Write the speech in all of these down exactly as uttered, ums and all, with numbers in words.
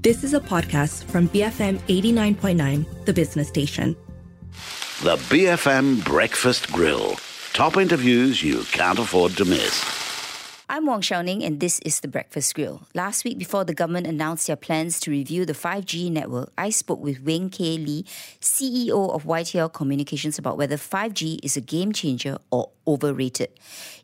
This is a podcast from B F M eighty-nine point nine, the business station. The B F M Breakfast Grill. Top interviews you can't afford to miss. I'm Wong Shiao Ning and this is The Breakfast Grill. Last week, before the government announced their plans to review the five G network, I spoke with Wing K. Lee, C E O of Y T L Communications, about whether five G is a game changer or overrated,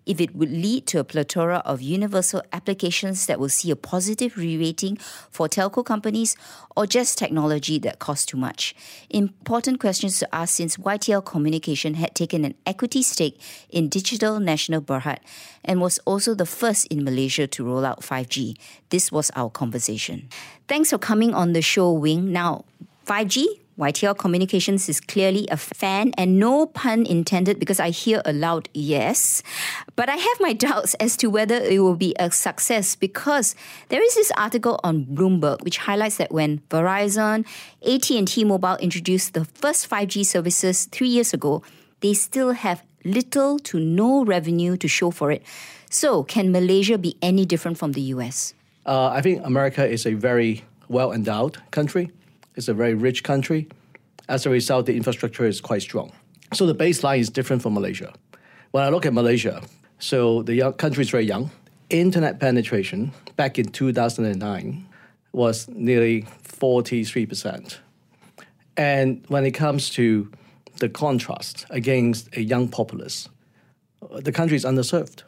if it would lead to a plethora of universal applications that will see a positive re-rating for telco companies, or just technology that costs too much. Important questions to ask, since Y T L Communication had taken an equity stake in Digital National Berhad and was also the first in Malaysia to roll out five G. This was our conversation. Thanks for coming on the show, Wing. Now, five G? Y T L Communications is clearly a fan, and no pun intended, because I hear a loud yes. But I have my doubts as to whether it will be a success, because there is this article on Bloomberg which highlights that when Verizon, A T and T Mobile introduced the first five G services three years ago, they still have little to no revenue to show for it. So can Malaysia be any different from the U S? Uh, I think America is a very well-endowed country. It's a very rich country. As a result, the infrastructure is quite strong. So the baseline is different from Malaysia. When I look at Malaysia, so the country is very young. Internet penetration back in two thousand nine was nearly forty-three percent. And when it comes to the contrast against a young populace, the country is underserved.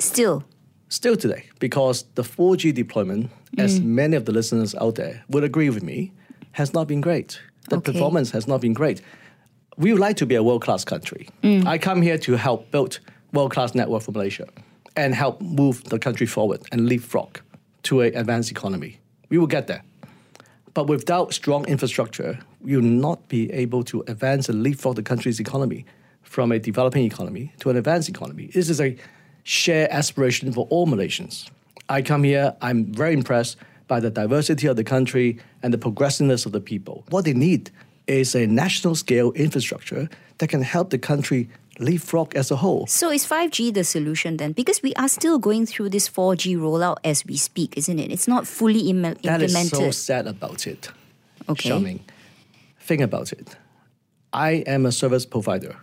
Still. Still today, because the four G deployment, mm. as many of the listeners out there would agree with me, has not been great. The okay. performance has not been great. We would like to be a world-class country. Mm. I come here to help build world-class network for Malaysia and help move the country forward and leapfrog to an advanced economy. We will get there. But without strong infrastructure, we will not be able to advance and leapfrog the country's economy from a developing economy to an advanced economy. This is a shared aspiration for all Malaysians. I come here, I'm very impressed by the diversity of the country and the progressiveness of the people. What they need is a national-scale infrastructure that can help the country leapfrog as a whole. So is five G the solution then? Because we are still going through this four G rollout as we speak, isn't it? It's not fully im- implemented. That is so sad about it. Okay. Charming. Think about it. I am a service provider.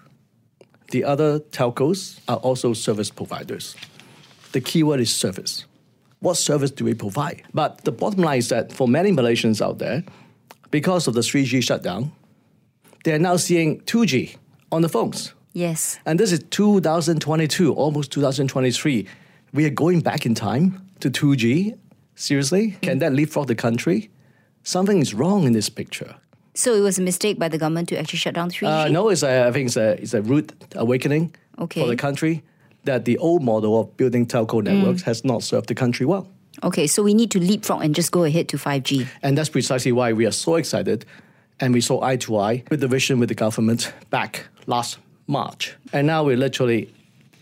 The other telcos are also service providers. The keyword is service. What service do we provide? But the bottom line is that for many Malaysians out there, because of the three G shutdown, they're now seeing two G on the phones. Yes. And this is two thousand twenty-two, almost two thousand twenty-three. We are going back in time to two G. Seriously? Mm. Can that leapfrog the country? Something is wrong in this picture. So it was a mistake by the government to actually shut down three G? Uh, no, it's a, I think it's a, it's a rude awakening okay. for the country, that the old model of building telco networks mm. has not served the country well. Okay, so we need to leapfrog and just go ahead to five G. And that's precisely why we are so excited, and we saw eye to eye with the vision with the government back last March. And now we're literally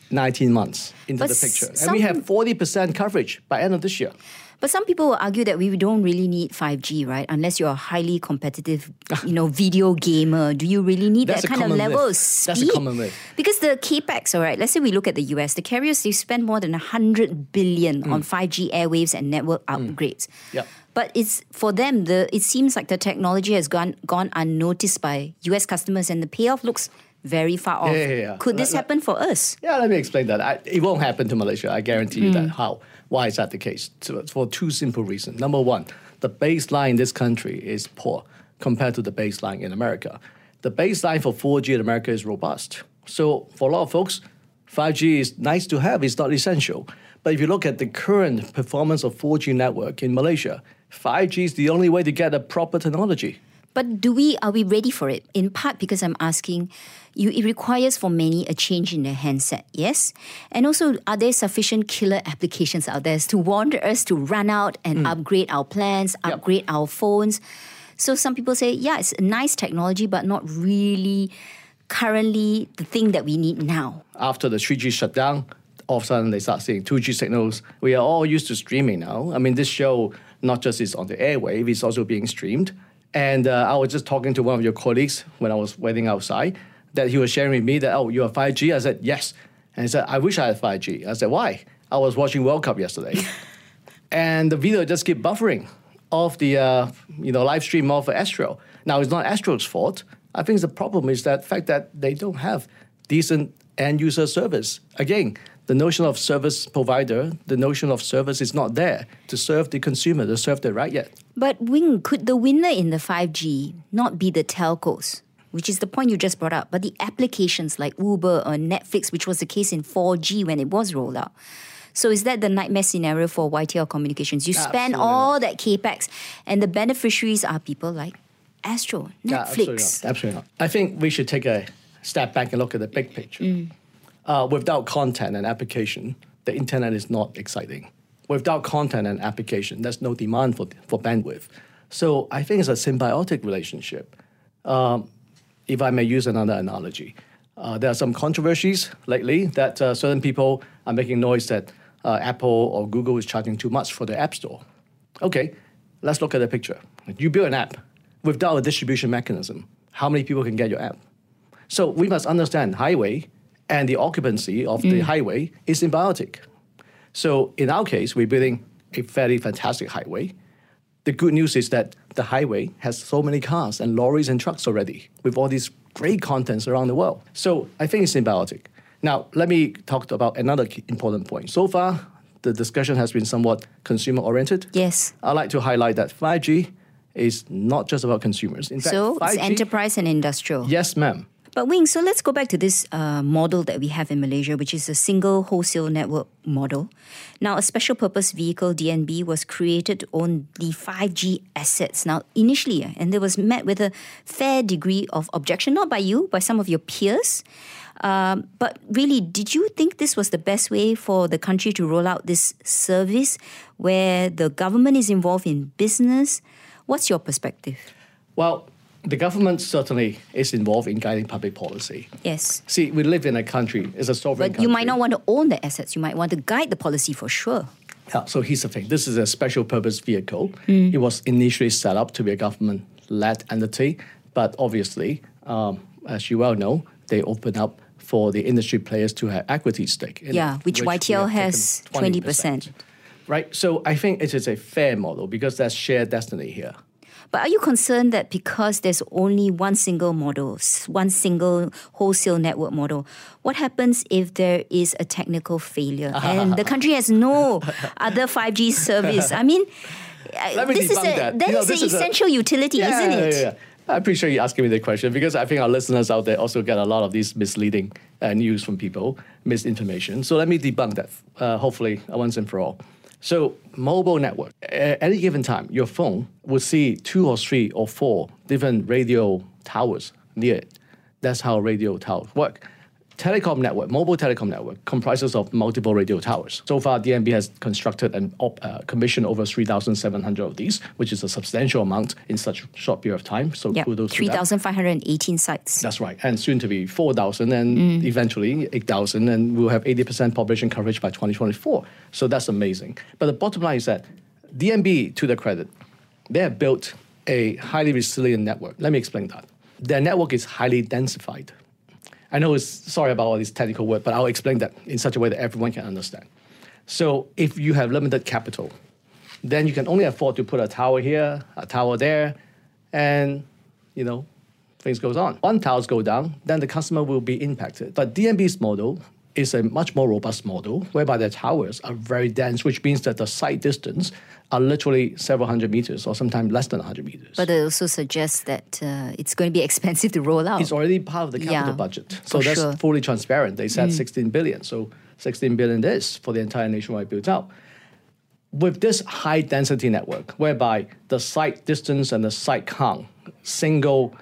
nineteen months into but the picture. Some... And we have forty percent coverage by end of this year. But some people will argue that we don't really need five G, right? Unless you're a highly competitive, you know, video gamer. Do you really need That's that kind of level myth. Of speed? That's a common myth. Because the capex, all right, let's say we look at the U S, the carriers, they spend more than one hundred billion dollars mm. on five G airwaves and network upgrades. Mm. Yep. But it's for them, the it seems like the technology has gone gone unnoticed by U S customers, and the payoff looks very far off. Yeah, yeah, yeah. Could this let, happen let, for us? Yeah, let me explain that. I, it won't happen to Malaysia, I guarantee mm. you that. How? Why is that the case? So for two simple reasons. Number one, the baseline in this country is poor compared to the baseline in America. The baseline for four G in America is robust. So for a lot of folks, five G is nice to have, it's not essential. But if you look at the current performance of four G network in Malaysia, five G is the only way to get a proper technology. But do we are we ready for it? In part because I'm asking you, it requires for many a change in the handset, yes? And also, are there sufficient killer applications out there to warn us to run out and mm. upgrade our plans, upgrade yep. our phones? So some people say, yeah, it's a nice technology, but not really currently the thing that we need now. After the three G shutdown, all of a sudden they start seeing two G signals. We are all used to streaming now. I mean, this show not just is on the airwave, it's also being streamed. And uh, I was just talking to one of your colleagues when I was waiting outside, that he was sharing with me that, oh, you have five G? I said, yes. And he said, I wish I had five G. I said, why? I was watching World Cup yesterday. And the video just kept buffering. of the uh, you know live stream of Astro. Now, it's not Astro's fault. I think the problem is that fact that they don't have decent end-user service. Again, the notion of service provider, the notion of service is not there to serve the consumer, to serve the right yet. But Wing, could the winner in the five G not be the telcos, which is the point you just brought up, but the applications like Uber or Netflix, which was the case in four G when it was rolled out? So is that the nightmare scenario for Y T L Communications? You spend all that capex and the beneficiaries are people like Astro, Netflix. No, absolutely not. Absolutely not. I think we should take a step back and look at the big picture. Mm. Uh, without content and application, the internet is not exciting. Without content and application, there's no demand for, for bandwidth. So I think it's a symbiotic relationship. Um, if I may use another analogy, uh, there are some controversies lately that uh, certain people are making noise that uh, Apple or Google is charging too much for their app store. Okay, let's look at the picture. You build an app. Without a distribution mechanism, how many people can get your app? So we must understand highway and the occupancy of mm. the highway is symbiotic. So in our case, we're building a fairly fantastic highway. The good news is that the highway has so many cars and lorries and trucks already with all these great contents around the world. So I think it's symbiotic. Now, let me talk about another important point. So far, the discussion has been somewhat consumer-oriented. Yes. I'd like to highlight that five G is not just about consumers. In fact, so it's enterprise and industrial. Yes, ma'am. But Wing, so let's go back to this uh, model that we have in Malaysia, which is a single wholesale network model. Now, a special purpose vehicle, D N B, was created to own the five G assets. Now, initially, and it was met with a fair degree of objection, not by you, by some of your peers. Um, but really, did you think this was the best way for the country to roll out this service where the government is involved in business? What's your perspective? Well, the government certainly is involved in guiding public policy. Yes. See, we live in a country, it's a sovereign but country. But you might not want to own the assets. You might want to guide the policy for sure. Yeah, so here's the thing. This is a special purpose vehicle. Mm. It was initially set up to be a government-led entity. But obviously, um, as you well know, they opened up for the industry players to have equity stake. In yeah, it, which, which Y T L has twenty percent. twenty percent. Right, so I think it is a fair model because there's shared destiny here. But are you concerned that because there's only one single model, one single wholesale network model, what happens if there is a technical failure and the country has no other five G service? I mean, Let me this is a, that. That you is know, an is essential a, utility, yeah, isn't it? Yeah, yeah. I appreciate you asking me the question because I think our listeners out there also get a lot of these misleading uh, news from people, misinformation. So let me debunk that, uh, hopefully, once and for all. So mobile network, at any given time, your phone will see two or three or four different radio towers near it. That's how radio towers work. Telecom network, mobile telecom network, comprises of multiple radio towers. So far, D N B has constructed and uh, commissioned over three thousand seven hundred of these, which is a substantial amount in such a short period of time. So yep. kudos to that. three thousand five hundred eighteen sites. That's right. And soon to be four thousand and mm. eventually eight thousand. And we'll have eighty percent population coverage by twenty twenty-four. So that's amazing. But the bottom line is that D N B, to their credit, they have built a highly resilient network. Let me explain that. Their network is highly densified. I know it's, sorry about all these technical words, but I'll explain that in such a way that everyone can understand. So if you have limited capital, then you can only afford to put a tower here, a tower there, and, you know, things goes on. One tower goes down, then the customer will be impacted. But D N B's model is a much more robust model, whereby the towers are very dense, which means that the site distance are literally several hundred meters or sometimes less than one hundred meters. But it also suggests that uh, it's going to be expensive to roll out. It's already part of the capital yeah, budget. So that's sure. fully transparent. They said mm. sixteen billion. So sixteen billion is for the entire nationwide built out. With this high-density network, whereby the site distance and the site count single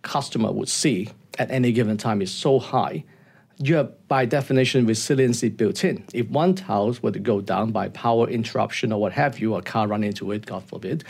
customer would see at any given time is so high, you have, by definition, resiliency built in. If one tower were to go down by power interruption or what have you, a car run into it, God forbid,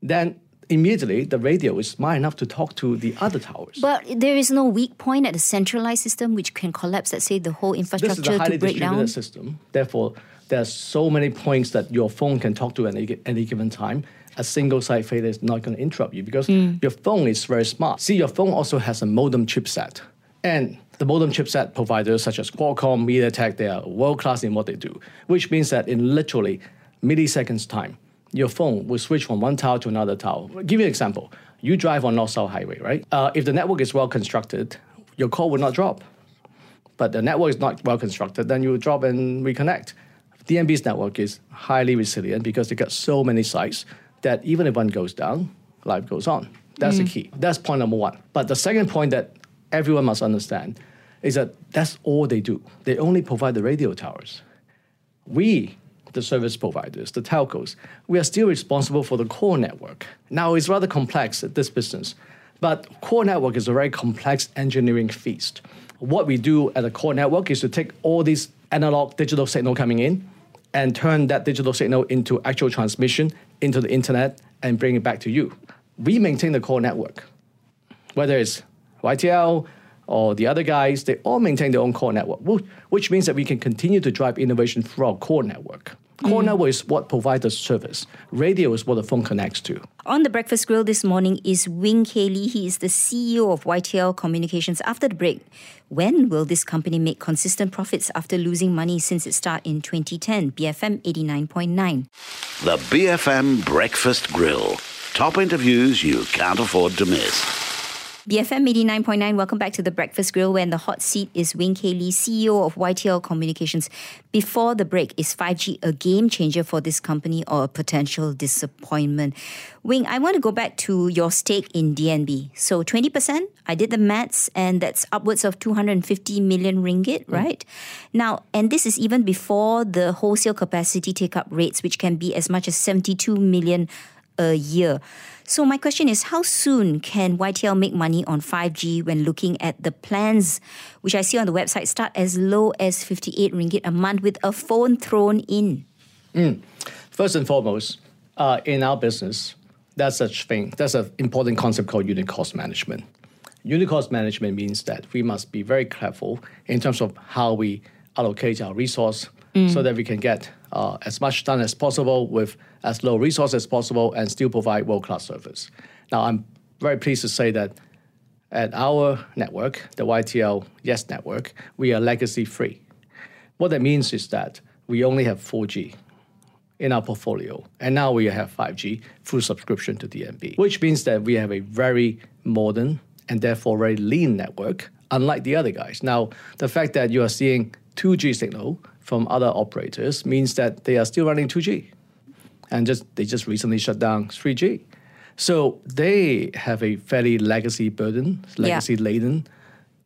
then immediately the radio is smart enough to talk to the other towers. But there is no weak point at a centralized system which can collapse, let's say, the whole infrastructure to break down? This is a highly distributed system. Therefore, there are so many points that your phone can talk to at any, any given time. A single site failure is not going to interrupt you because mm. your phone is very smart. See, your phone also has a modem chipset. And the modem chipset providers such as Qualcomm, MediaTek, they are world-class in what they do, which means that in literally milliseconds' time, your phone will switch from one tower to another tower. I'll give you an example. You drive on North-South Highway, right? Uh, if the network is well constructed, your call will not drop. But the network is not well constructed, then you will drop and reconnect. D M B's network is highly resilient because they've got so many sites that even if one goes down, life goes on. That's mm. the key. That's point number one. But the second point that everyone must understand is that that's all they do. They only provide the radio towers. We, the service providers, the telcos, we are still responsible for the core network. Now, it's rather complex at this business, but core network is a very complex engineering feast. What we do at a core network is to take all these analog digital signal coming in and turn that digital signal into actual transmission into the internet and bring it back to you. We maintain the core network. Whether it's Y T L or the other guys, they all maintain their own core network, which means that we can continue to drive innovation through our core network. Core mm. network is what provides the service. Radio is what the phone connects to. On The Breakfast Grill this morning is Wing K. Lee. He is the C E O of Y T L Communications. After the break, when will this company make consistent profits after losing money since its start in twenty ten? B F M eighty-nine point nine. The B F M Breakfast Grill. Top interviews you can't afford to miss. B F M eighty-nine point nine, welcome back to The Breakfast Grill, where in the hot seat is Wing K. Lee, C E O of Y T L Communications. Before the break, is five G a game changer for this company or a potential disappointment? Wing, I want to go back to your stake in D N B. So twenty percent, I did the maths, and that's upwards of two hundred fifty million ringgit, right? Mm. Now, and this is even before the wholesale capacity take-up rates, which can be as much as seventy-two million a year. So my question is, how soon can Y T L make money on five G when looking at the plans, which I see on the website, start as low as fifty-eight ringgit a month with a phone thrown in? Mm. First and foremost, uh, in our business, there's such thing, there's an important concept called unit cost management. Unit cost management means that we must be very careful in terms of how we allocate our resource mm. so that we can get Uh, as much done as possible with as low resource as possible and still provide world-class service. Now, I'm very pleased to say that at our network, the Y T L YES network, we are legacy-free. What that means is that we only have four G in our portfolio, and now we have five G through subscription to D N B, which means that we have a very modern and therefore very lean network, unlike the other guys. Now, the fact that you are seeing two G signal from other operators means that they are still running two G. And just they just recently shut down three G. So they have a fairly legacy burden, legacy-laden yeah.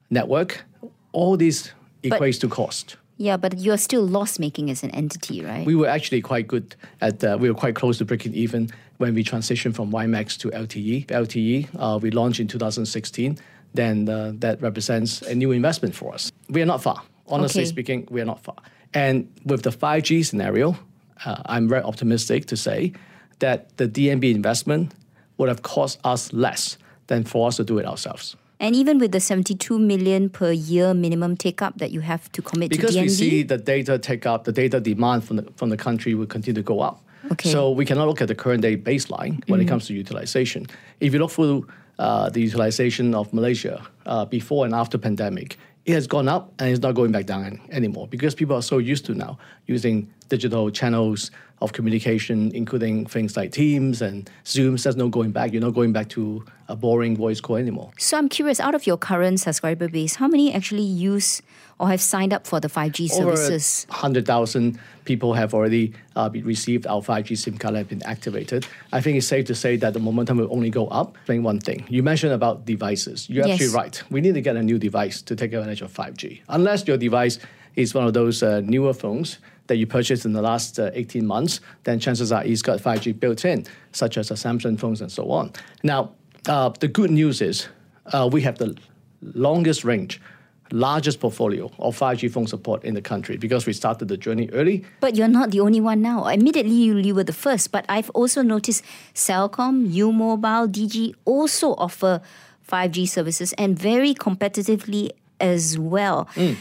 network. All these equates but, to cost. Yeah, but you're still loss-making as an entity, right? We were actually quite good at, uh, we were quite close to breaking even when we transitioned from WiMAX to L T E. L T E, uh, we launched in two thousand sixteen. Then uh, that represents a new investment for us. We are not far. Honestly okay. speaking, we are not far. And with the five G scenario, uh, I'm very optimistic to say that the D N B investment would have cost us less than for us to do it ourselves. And even with the seventy-two million per year minimum take-up that you have to commit because to D N B? Because we see the data take-up, the data demand from the, from the country will continue to go up. Okay. So we cannot look at the current day baseline when mm. it comes to utilization. If you look through uh, the utilization of Malaysia uh, before and after pandemic, it has gone up and it's not going back down anymore because people are so used to now using digital channels of communication, including things like Teams and Zooms. There's no going back. You're not going back to a boring voice call anymore. So I'm curious, out of your current subscriber base, how many actually use or have signed up for the five G services? Over one hundred thousand people have already uh, received our five G SIM card and have been activated. I think it's safe to say that the momentum will only go up. Saying one thing, you mentioned about devices. You're yes. absolutely right. We need to get a new device to take advantage of five G. Unless your device is one of those uh, newer phones that you purchased in the last uh, eighteen months, then chances are it's got five G built in, such as the Samsung phones and so on. Now, uh, the good news is uh, we have the longest range, largest portfolio of five G phone support in the country because we started the journey early. But you're not the only one now. Admittedly, you, you were the first, but I've also noticed Celcom, U Mobile, D G also offer five G services and very competitively as well. Mm.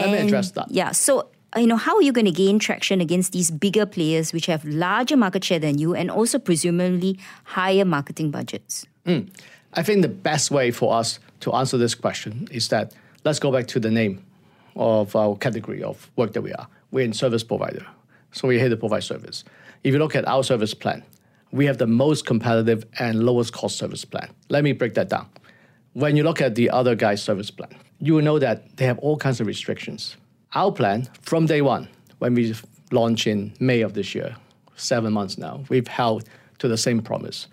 Let and, me address that. Yeah, so you know, how are you going to gain traction against these bigger players which have larger market share than you and also presumably higher marketing budgets? Mm. I think the best way for us to answer this question is that let's go back to the name of our category of work that we are. We're in service provider. So we're here to provide service. If you look at our service plan, we have the most competitive and lowest cost service plan. Let me break that down. When you look at the other guy's service plan, you will know that they have all kinds of restrictions. Our plan, from day one, when we launched in May of this year, seven months now, we've held to the same promise.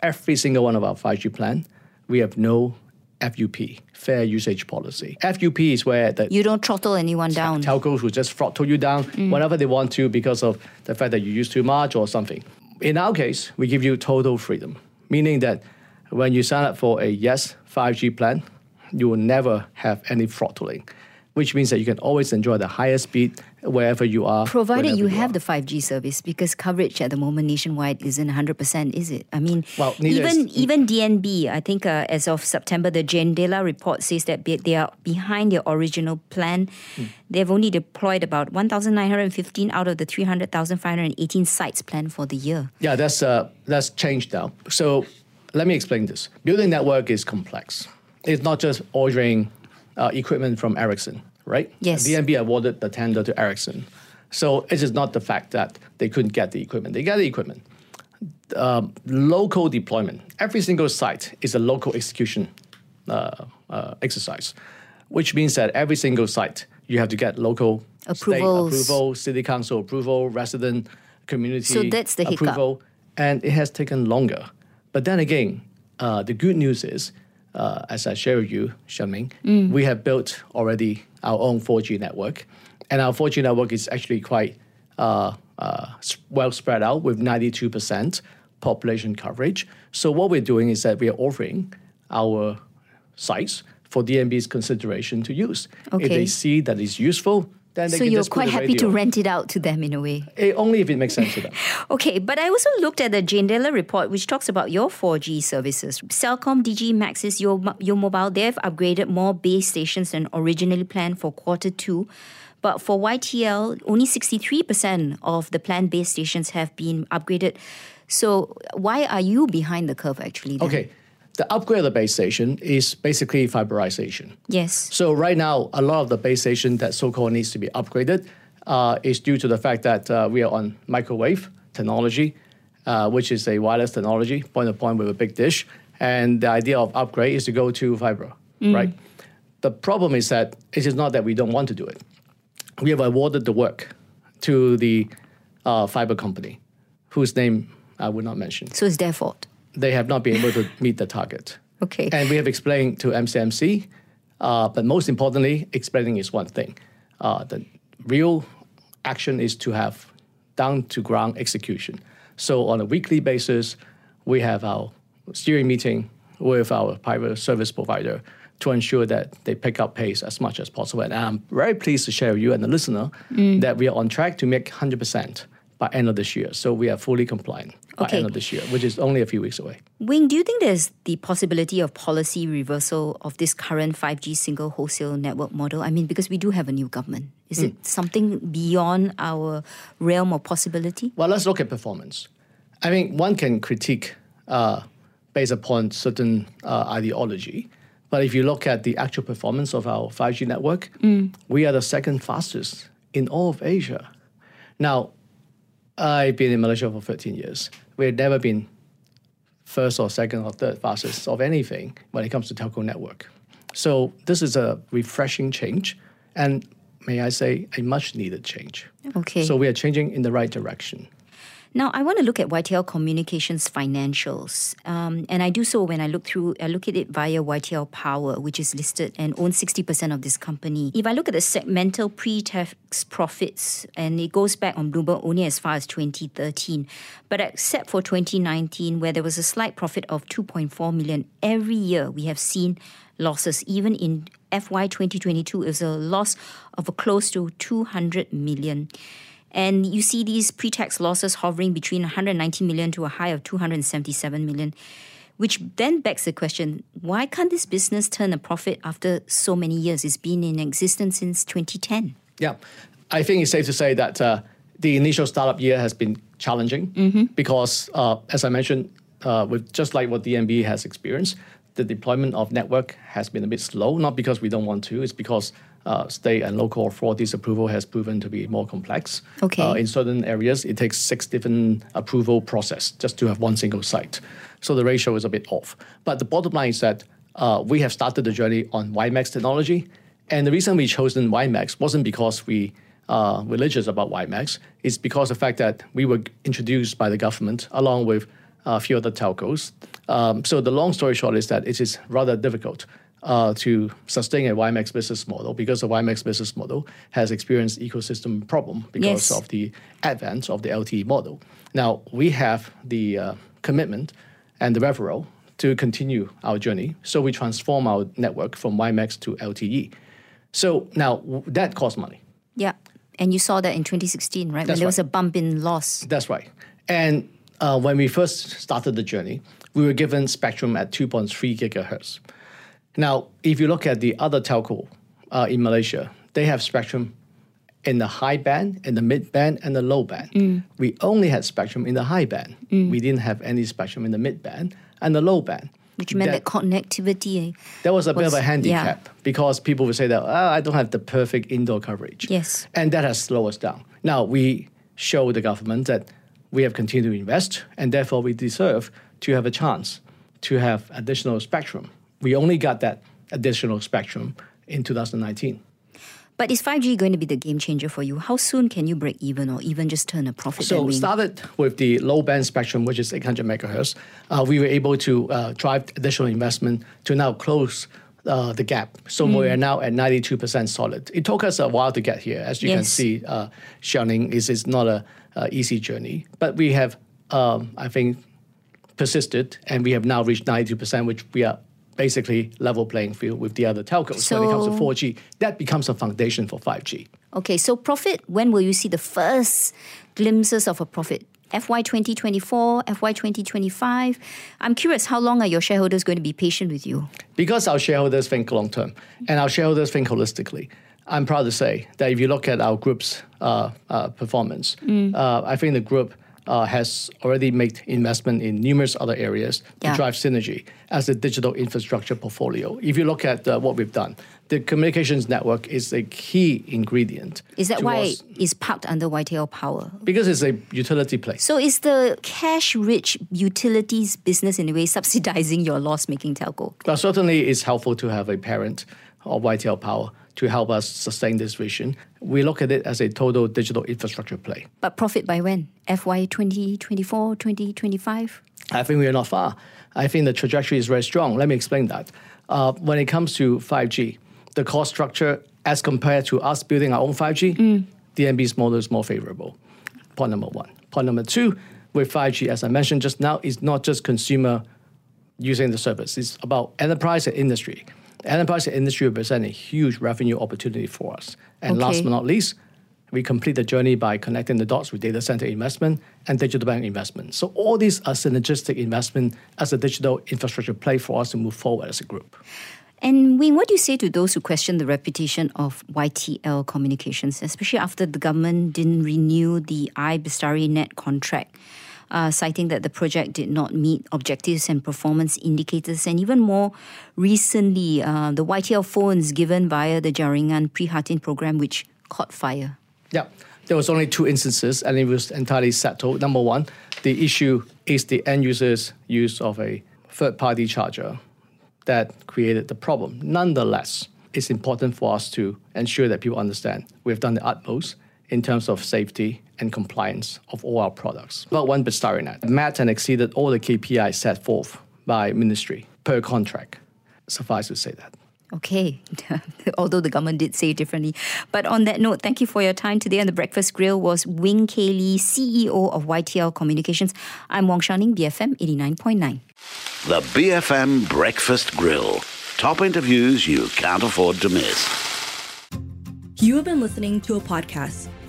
Every single one of our five G plan, we have no F U P, fair usage policy. F U P is where the you don't throttle anyone down. Telcos will just throttle you down mm. whenever they want to because of the fact that you use too much or something. In our case, we give you total freedom, meaning that when you sign up for a yes five G plan, you will never have any throttling, which means that you can always enjoy the highest speed wherever you are. Provided you, you have are. the five G service, because coverage at the moment nationwide isn't one hundred percent, is it? I mean, well, even is, even D N B, I think uh, as of September, the Jendela report says that be, they are behind their original plan. Mm. They've only deployed about one thousand nine hundred fifteen out of the three hundred thousand five hundred eighteen sites planned for the year. Yeah, that's uh, that's changed now. So let me explain this. Building network is complex. It's not just ordering uh, equipment from Ericsson, right? Yes. D N B awarded the tender to Ericsson. So it is not the fact that they couldn't get the equipment. They got the equipment. Um, local deployment. Every single site is a local execution uh, uh, exercise, which means that every single site, you have to get local Approvals. state approval, city council approval, resident community approval. So that's the approval, hiccup. And it has taken longer. But then again, uh, the good news is, Uh, as I share with you, Shenming, mm. we have built already our own four G network. And our four G network is actually quite uh, uh, well spread out with ninety-two percent population coverage. So what we're doing is that we are offering our sites for D N B's consideration to use. Okay. If they see that it's useful, then they so can you're quite happy radio. to rent it out to them in a way? It, only if it makes sense to them. Okay, but I also looked at the Jendela report, which talks about your four G services. Celcom, Digi, Maxis, your, your mobile, they've upgraded more base stations than originally planned for quarter two. But for Y T L, only sixty-three percent of the planned base stations have been upgraded. So why are you behind the curve actually then? Okay. The upgrade of the base station is basically fiberization. Yes. So right now, a lot of the base station that so-called needs to be upgraded uh, is due to the fact that uh, we are on microwave technology, uh, which is a wireless technology, point-to-point with a big dish. And the idea of upgrade is to go to fiber, mm. right? The problem is that it is not that we don't want to do it. We have awarded the work to the uh, fiber company, whose name I would not mention. So it's their fault. They have not been able to meet the target. Okay. And we have explained to M C M C, uh, but most importantly, explaining is one thing. Uh, the real action is to have down-to-ground execution. So on a weekly basis, we have our steering meeting with our private service provider to ensure that they pick up pace as much as possible. And I'm very pleased to share with you and the listener mm. that we are on track to make one hundred percent by end of this year. So we are fully compliant by okay. end of this year, which is only a few weeks away. Wing, do you think there's the possibility of policy reversal of this current five G single wholesale network model? I mean, because we do have a new government. Is mm. it something beyond our realm of possibility? Well, let's look at performance. I mean, one can critique uh, based upon certain uh, ideology, but if you look at the actual performance of our five G network, mm. we are the second fastest in all of Asia. Now, I've been in Malaysia for thirteen years. We've never been first or second or third fastest of anything when it comes to telco network. So this is a refreshing change, and may I say, a much needed change. Okay. So we are changing in the right direction. Now, I want to look at Y T L Communications financials, um, and I do so when I look through, I look at it via Y T L Power, which is listed and owns sixty percent of this company. If I look at the segmental pre-tax profits, and it goes back on Bloomberg only as far as twenty thirteen, but except for twenty nineteen, where there was a slight profit of two point four million, every year we have seen losses. Even in F Y twenty twenty-two, it was a loss of a close to two hundred million. And you see these pre-tax losses hovering between one hundred ninety million to a high of two hundred seventy-seven million, which then begs the question, why can't this business turn a profit after so many years? It's been in existence since twenty ten. Yeah, I think it's safe to say that uh, the initial startup year has been challenging mm-hmm. because, uh, as I mentioned, uh, with just like what D N B has experienced, the deployment of network has been a bit slow, not because we don't want to, it's because uh, state and local authorities' approval has proven to be more complex. Okay. Uh, in certain areas, it takes six different approval process just to have one single site. So the ratio is a bit off. But the bottom line is that uh, we have started the journey on WiMAX technology. And the reason we chosen WiMAX wasn't because we are uh, religious about WiMAX. It's because of the fact that we were introduced by the government along with a few other telcos. Um, so the long story short is that it is rather difficult uh, to sustain a WiMAX business model because the WiMAX business model has experienced ecosystem problem because yes. of the advent of the L T E model. Now, we have the uh, commitment and the referral to continue our journey. So we transform our network from WiMAX to L T E. So now w- that costs money. Yeah. And you saw that in twenty sixteen, right? That's when there right. was a bump in loss. That's right. And uh, when we first started the journey, we were given spectrum at two point three gigahertz. Now, if you look at the other telco uh, in Malaysia, they have spectrum in the high band, in the mid band, and the low band. Mm. We only had spectrum in the high band. Mm. We didn't have any spectrum in the mid band and the low band. Which meant that, that connectivity... That was a was, bit of a handicap yeah. because people would say that, oh, I don't have the perfect indoor coverage. Yes. And that has slowed us down. Now, we show the government that we have continued to invest and therefore we deserve to have a chance to have additional spectrum. We only got that additional spectrum in two thousand nineteen. But is five G going to be the game changer for you? How soon can you break even or even just turn a profit? So we started with the low band spectrum, which is eight hundred megahertz. Uh, we were able to uh, drive additional investment to now close uh, the gap. So mm. we are now at ninety-two percent solid. It took us a while to get here. As you yes. can see, uh, Shiao Ning, is it's not an easy journey. But we have, um, I think, persisted and we have now reached ninety-two percent, which we are basically level playing field with the other telcos so, when it comes to four G. That becomes a foundation for five G. Okay, so profit, when will you see the first glimpses of a profit? F Y twenty twenty-four, F Y twenty twenty-five? I'm curious, how long are your shareholders going to be patient with you? Because our shareholders think long term and our shareholders think holistically. I'm proud to say that if you look at our group's uh, uh, performance, mm. uh, I think the group Uh, has already made investment in numerous other areas yeah. to drive synergy as a digital infrastructure portfolio. If you look at uh, what we've done, the communications network is a key ingredient. Is that why it's parked under Y T L Power? Because it's a utility play. So is the cash-rich utilities business in a way subsidizing your loss-making telco? Well, certainly it's helpful to have a parent of Y T L Power to help us sustain this vision. We look at it as a total digital infrastructure play. But profit by when? F Y twenty twenty-four, twenty twenty-five? I think we are not far. I think the trajectory is very strong. Let me explain that. Uh, when it comes to five G, the cost structure as compared to us building our own five G, mm. D M B's model is more favorable. Point number one. Point number two, with five G, as I mentioned just now, it's not just consumer using the service. It's about enterprise and industry. Enterprise and industry represent a huge revenue opportunity for us. And okay. last but not least, we complete the journey by connecting the dots with data center investment and digital bank investment. So all these are synergistic investment as a digital infrastructure play for us to move forward as a group. And Wing, what do you say to those who question the reputation of Y T L Communications, especially after the government didn't renew the iBistari net contract? Uh, citing that the project did not meet objectives and performance indicators. And even more recently, uh, the Y T L phones given via the Jaringan Prihatin program, which caught fire. Yeah, there was only two instances, and it was entirely settled. Number one, the issue is the end user's use of a third-party charger that created the problem. Nonetheless, it's important for us to ensure that people understand we've done the utmost in terms of safety and compliance of all our products. But one BistariNet met and exceeded all the K P Is set forth by ministry per contract. Suffice to say that. Okay, although the government did say differently. But on that note, thank you for your time today. On The Breakfast Grill was Wing K. Lee, C E O of Y T L Communications. I'm Wong Shiao Ning, B F M eighty-nine point nine. The B F M Breakfast Grill. Top interviews you can't afford to miss. You have been listening to a podcast